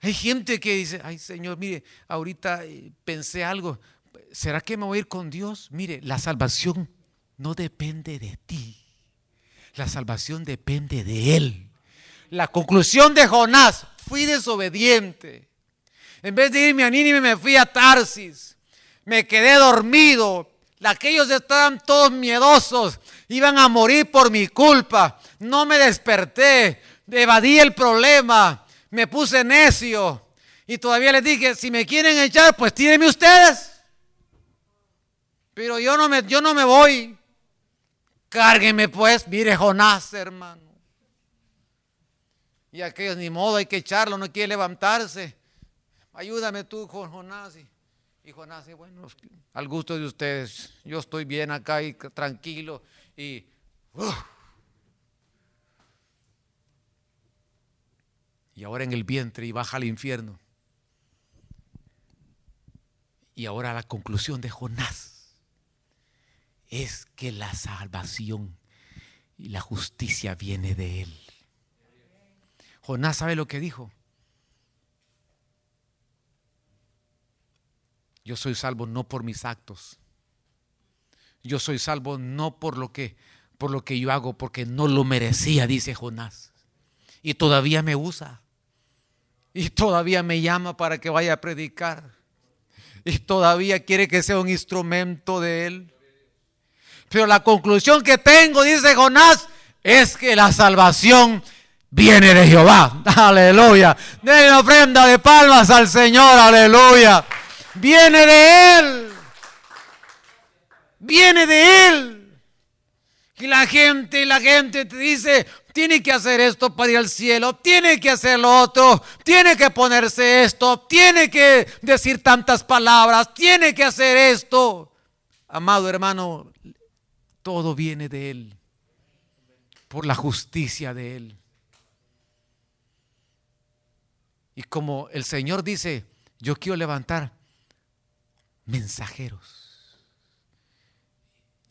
Hay gente que dice, ay Señor, mire, ahorita pensé algo, ¿será que me voy a ir con Dios? Mire, la salvación no depende de ti, la salvación depende de Él. La conclusión de Jonás, fui desobediente. En vez de irme a Nínive me fui a Tarsis, me quedé dormido. Aquellos estaban todos miedosos, iban a morir por mi culpa, no me desperté, evadí el problema. Me puse necio y todavía les dije, si me quieren echar, pues tírenme ustedes. Pero yo no me voy. Cárguenme pues, mire Jonás, hermano. Y aquellos, ni modo, hay que echarlo, no quiere levantarse. Ayúdame tú con Jonás. Y Jonás, bueno, al gusto de ustedes, yo estoy bien acá y tranquilo y... Y ahora en el vientre y baja al infierno. Y ahora la conclusión de Jonás es que la salvación y la justicia viene de Él. Jonás sabe lo que dijo. Yo soy salvo no por mis actos. Yo soy salvo no por lo que yo hago, porque no lo merecía, dice Jonás. Y todavía me usa. Y todavía me llama para que vaya a predicar. Y todavía quiere que sea un instrumento de Él. Pero la conclusión que tengo, dice Jonás, es que la salvación viene de Jehová. Aleluya. Denle una ofrenda de palmas al Señor. Aleluya. Viene de Él. Viene de Él. Y la gente te dice... Tiene que hacer esto para ir al cielo, tiene que hacer lo otro, tiene que ponerse esto, tiene que decir tantas palabras, tiene que hacer esto. Amado hermano, todo viene de Él, por la justicia de Él. Y como el Señor dice, yo quiero levantar mensajeros.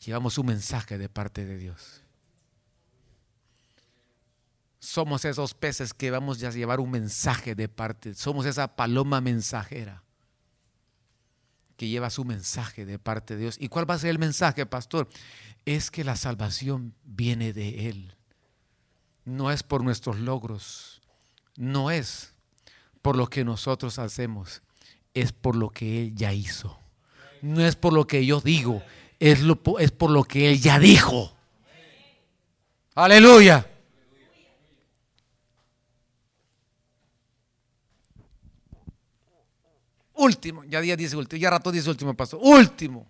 Llevamos un mensaje de parte de Dios. Somos esos peces que vamos a llevar un mensaje de parte. Somos esa paloma mensajera que lleva su mensaje de parte de Dios. ¿Y cuál va a ser el mensaje, pastor? Es que la salvación viene de Él. No es por nuestros logros. No es por lo que nosotros hacemos. Es por lo que Él ya hizo. No es por lo que yo digo. Es por lo que Él ya dijo. Aleluya. Último, ya rato dice último paso. Último.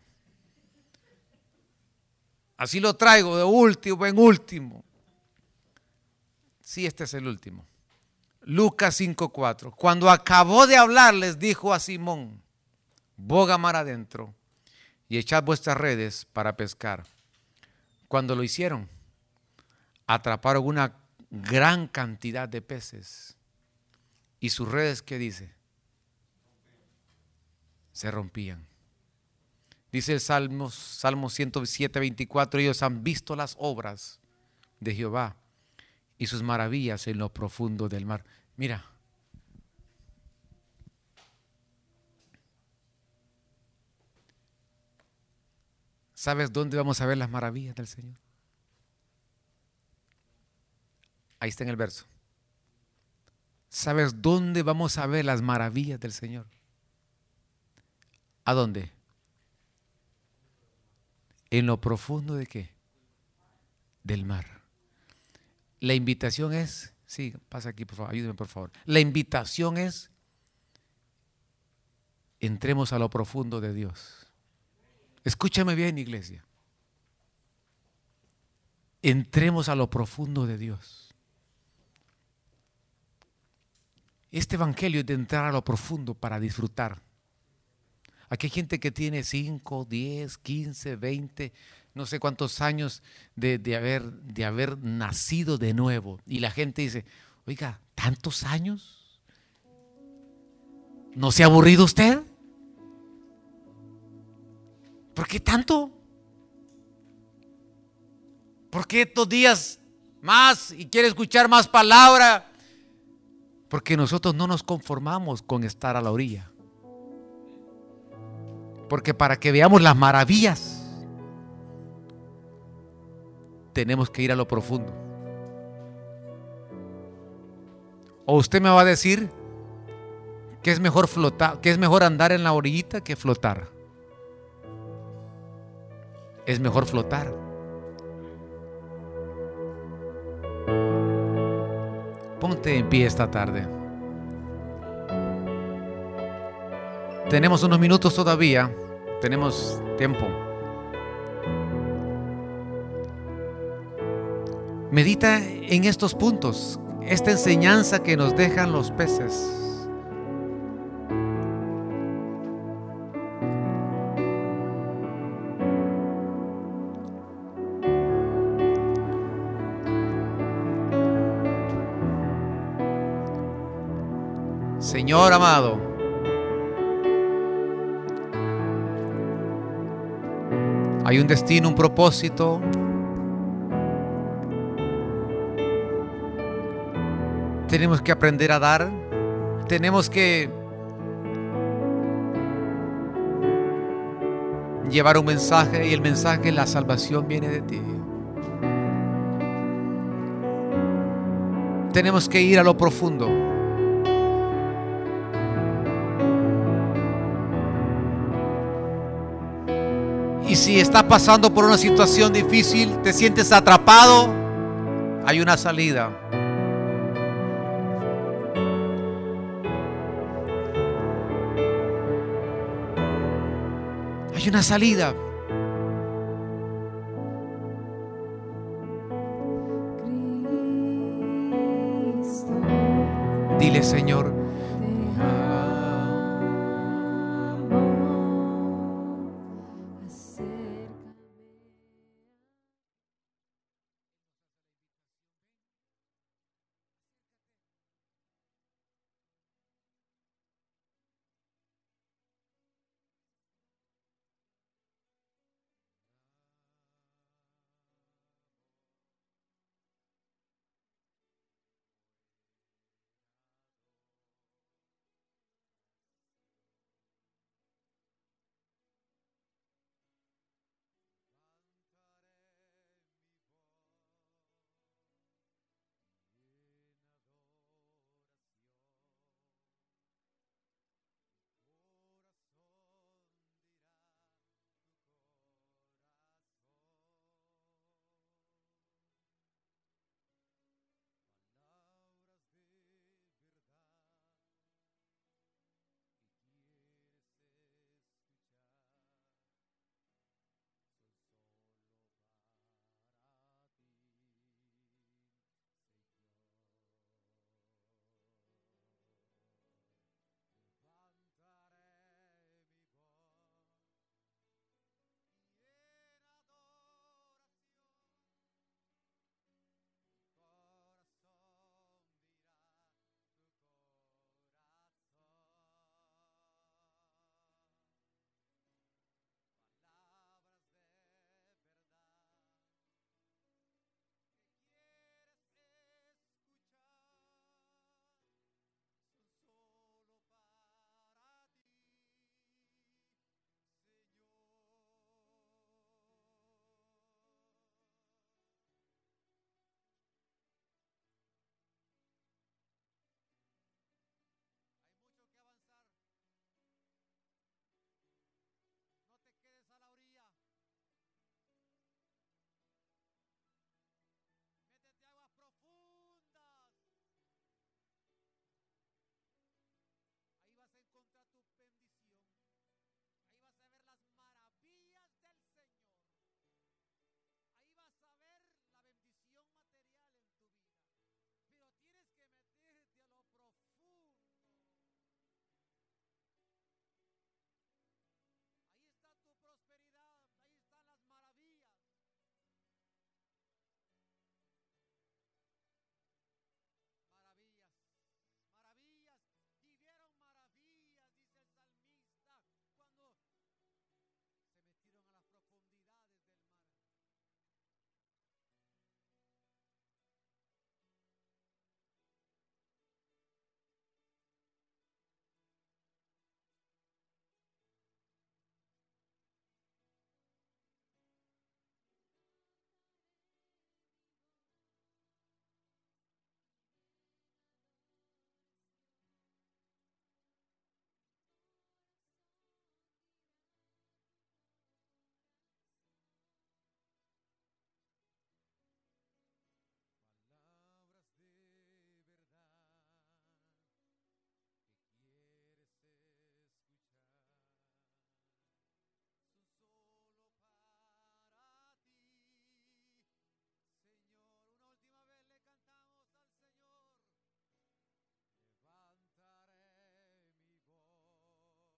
Así lo traigo de último en último. Sí, este es el último. Lucas 5:4. Cuando acabó de hablar, les dijo a Simón: boga mar adentro y echad vuestras redes para pescar. Cuando lo hicieron, atraparon una gran cantidad de peces. Y sus redes, ¿qué dice? Se rompían. Dice el Salmo 107:24, ellos han visto las obras de Jehová y sus maravillas en lo profundo del mar. Mira, ¿sabes dónde vamos a ver las maravillas del Señor? Ahí está en el verso. ¿Sabes dónde vamos a ver las maravillas del Señor? ¿A dónde? ¿En lo profundo de qué? Del mar. La invitación es, sí, pasa aquí por favor, ayúdeme por favor. La invitación es, entremos a lo profundo de Dios. Escúchame bien, iglesia. Entremos a lo profundo de Dios. Este evangelio es de entrar a lo profundo para disfrutar. Aquí hay gente que tiene 5, 10, 15, 20, no sé cuántos años de haber nacido de nuevo. Y la gente dice, oiga, ¿tantos años? ¿No se ha aburrido usted? ¿Por qué tanto? ¿Por qué estos días más y quiere escuchar más palabra? Porque nosotros no nos conformamos con estar a la orilla. Porque para que veamos las maravillas, tenemos que ir a lo profundo. O usted me va a decir que es mejor flotar, que es mejor andar en la orillita que flotar. Es mejor flotar. Ponte en pie esta tarde. Tenemos unos minutos todavía. Tenemos tiempo. Medita en estos puntos. Esta enseñanza que nos dejan los peces. Señor amado, hay un destino, un propósito. Tenemos que aprender a dar. Tenemos que llevar un mensaje, y el mensaje, la salvación viene de ti. Tenemos que ir a lo profundo. Y si estás pasando por una situación difícil, te sientes atrapado, hay una salida. Hay una salida. Dile, Señor,